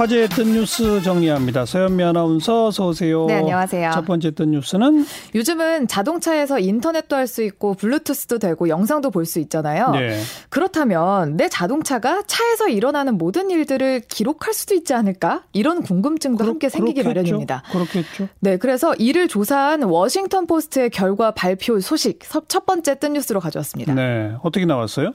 화제했던 뉴스 정리합니다. 서현미 아나운서 어서 오세요. 네, 안녕하세요. 첫 번째 뜬 뉴스는? 요즘은 자동차에서 인터넷도 할 수 있고 블루투스도 되고 영상도 볼 수 있잖아요. 네. 그렇다면 내 자동차가 차에서 일어나는 모든 일들을 기록할 수도 있지 않을까? 이런 궁금증도 함께 생기기 마련입니다. 그렇겠죠. 네, 그래서 이를 조사한 워싱턴 포스트의 결과 발표 소식 첫 번째 뜬 뉴스로 가져왔습니다. 네, 어떻게 나왔어요?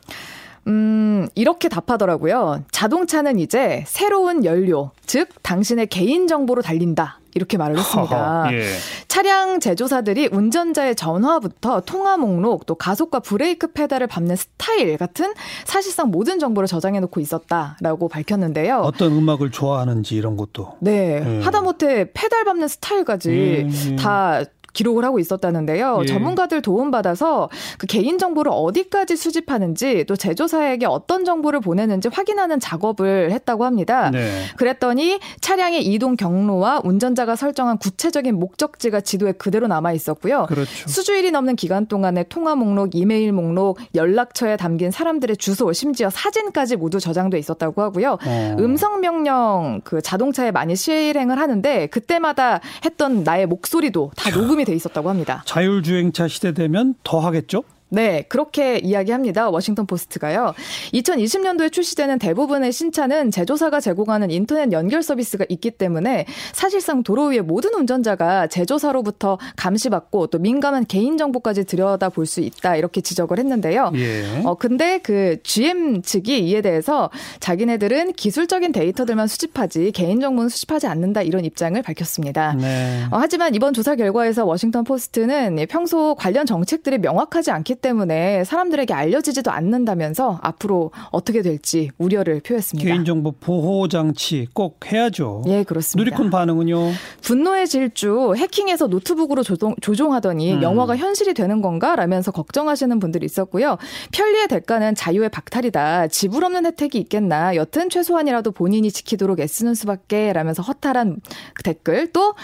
이렇게 답하더라고요. 자동차는 이제 새로운 연료, 즉 당신의 개인정보로 달린다. 이렇게 말을 했습니다. 예. 차량 제조사들이 운전자의 전화부터 통화 목록, 또 가속과 브레이크 페달을 밟는 스타일 같은 사실상 모든 정보를 저장해놓고 있었다라고 밝혔는데요. 어떤 음악을 좋아하는지 이런 것도. 네. 하다못해 페달 밟는 스타일까지 다 기록을 하고 있었다는데요. 예. 전문가들 도움받아서 그 개인정보를 어디까지 수집하는지 또 제조사에게 어떤 정보를 보내는지 확인하는 작업을 했다고 합니다. 네. 그랬더니 차량의 이동 경로와 운전자가 설정한 구체적인 목적지가 지도에 그대로 남아있었고요. 그렇죠. 수주일이 넘는 기간 동안에 통화 목록, 이메일 목록, 연락처에 담긴 사람들의 주소, 심지어 사진까지 모두 저장돼 있었다고 하고요. 음성 명령 그 자동차에 많이 실행을 하는데 그때마다 했던 나의 목소리도 다 녹음이 돼 있었다고 합니다. 자율주행차 시대 되면 더 하겠죠? 네, 그렇게 이야기합니다. 워싱턴 포스트가요. 2020년도에 출시되는 대부분의 신차는 제조사가 제공하는 인터넷 연결 서비스가 있기 때문에 사실상 도로 위의 모든 운전자가 제조사로부터 감시받고 또 민감한 개인정보까지 들여다볼 수 있다 이렇게 지적을 했는데요. 예. 근데 그 GM 측이 이에 대해서 자기네들은 기술적인 데이터들만 수집하지 개인정보는 수집하지 않는다 이런 입장을 밝혔습니다. 네. 하지만 이번 조사 결과에서 워싱턴 포스트는 평소 관련 정책들이 명확하지 않기 때문에 사람들에게 알려지지도 않는다면서 앞으로 어떻게 될지 우려를 표했습니다. 개인정보 보호 장치 꼭 해야죠. 예, 그렇습니다. 누리꾼 반응은요? 분노의 질주, 해킹해서 노트북으로 조종하더니 영화가 현실이 되는 건가? 라면서 걱정하시는 분들이 있었고요. 편리의 대가는 자유의 박탈이다. 지불 없는 혜택이 있겠나. 여튼 최소한이라도 본인이 지키도록 애쓰는 수밖에 라면서 허탈한 댓글. 또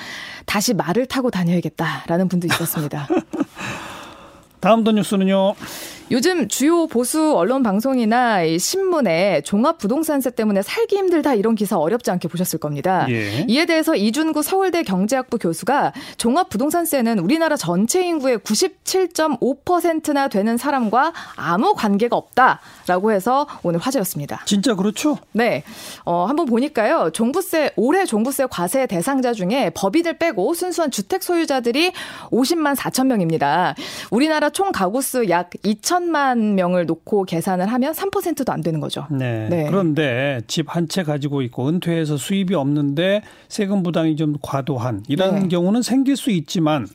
다시 말을 타고 다녀야겠다라는 분도 있었습니다. 다음 더 뉴스는요. 요즘 주요 보수 언론 방송이나 이 신문에 종합부동산세 때문에 살기 힘들다 이런 기사 어렵지 않게 보셨을 겁니다. 예. 이에 대해서 이준구 서울대 경제학부 교수가 종합부동산세는 우리나라 전체 인구의 97.5%나 되는 사람과 아무 관계가 없다라고 해서 오늘 화제였습니다. 진짜 그렇죠? 네. 한번 보니까요. 올해 종부세 과세 대상자 중에 법인을 빼고 순수한 주택 소유자들이 50만 4천 명입니다. 우리나라 총 가구수 약 2천만 명을 놓고 계산을 하면 3%도 안 되는 거죠. 네. 네. 그런데 집 한 채 가지고 있고 은퇴해서 수입이 없는데 세금 부담이 좀 과도한 이런 경우는 생길 수 있지만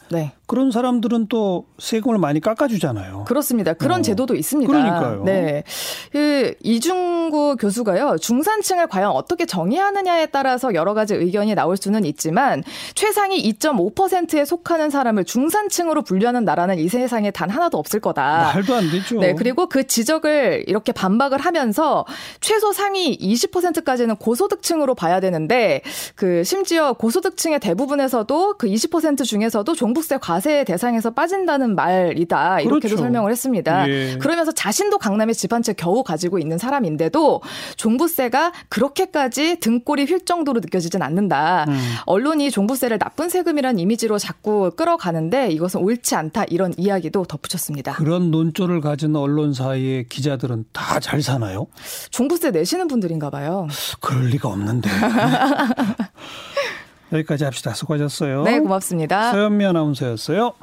그런 사람들은 또 세금을 많이 깎아주잖아요. 그렇습니다. 그런 제도도 있습니다. 그러니까요. 네. 그 이준구 교수가요. 중산층을 과연 어떻게 정의하느냐에 따라서 여러 가지 의견이 나올 수는 있지만 최상위 2.5%에 속하는 사람을 중산층으로 분류하는 나라는 이 세상에 단 하나도 없을 거다. 말도 안 되죠. 네. 그리고 그 지적을 이렇게 반박을 하면서 최소 상위 20%까지는 고소득층으로 봐야 되는데 그 심지어 고소득층의 대부분에서도 그 20% 중에서도 종부세 과세 대상에서 빠진다는 말이다. 이렇게도 그렇죠. 설명을 했습니다. 예. 그러면서 자신도 강남에 집 한 채 겨우 가지고 있는 사람인데도 종부세가 그렇게까지 등골이 휠 정도로 느껴지진 않는다. 언론이 종부세를 나쁜 세금이란 이미지로 자꾸 끌어가는데 이것은 옳지 않다. 이런 이야기도 덧붙였습니다. 그런 논조를 가진 언론사의 기자들은 다 잘 사나요? 종부세 내시는 분들인가 봐요. 그럴 리가 없는데. 여기까지 합시다. 수고하셨어요. 네, 고맙습니다. 서현미 아나운서였어요.